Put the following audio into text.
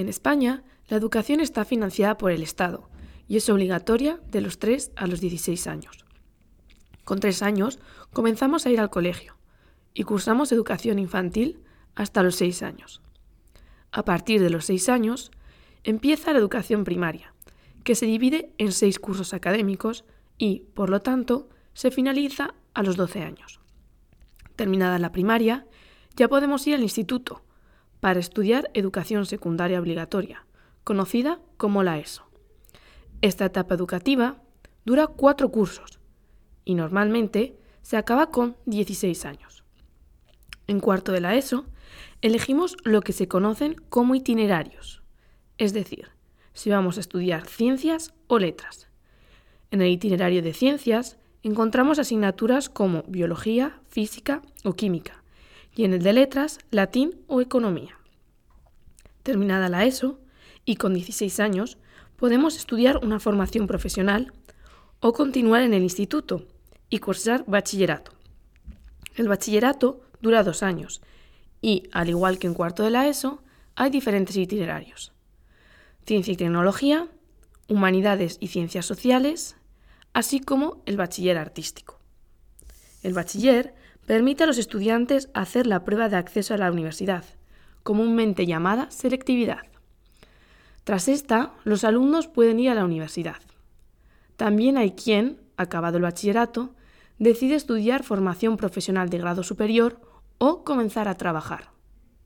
En España, la educación está financiada por el Estado y es obligatoria de los 3 a los 16 años. Con 3 años comenzamos a ir al colegio y cursamos educación infantil hasta los 6 años. A partir de los 6 años empieza la educación primaria, que se divide en 6 cursos académicos y, por lo tanto, se finaliza a los 12 años. Terminada la primaria, ya podemos ir al instituto para estudiar educación secundaria obligatoria, conocida como la ESO. Esta etapa educativa dura 4 cursos y normalmente se acaba con 16 años. En cuarto de la ESO, elegimos lo que se conocen como itinerarios, es decir, si vamos a estudiar ciencias o letras. En el itinerario de ciencias encontramos asignaturas como biología, física o química, y en el de letras, latín o economía. Terminada la ESO, y con 16 años, podemos estudiar una formación profesional o continuar en el instituto y cursar bachillerato. El bachillerato dura 2 años y, al igual que en cuarto de la ESO, hay diferentes itinerarios: ciencia y tecnología, humanidades y ciencias sociales, así como el bachiller artístico. El bachiller permite a los estudiantes hacer la prueba de acceso a la universidad, comúnmente llamada selectividad. Tras esta, los alumnos pueden ir a la universidad. También hay quien, acabado el bachillerato, decide estudiar formación profesional de grado superior o comenzar a trabajar.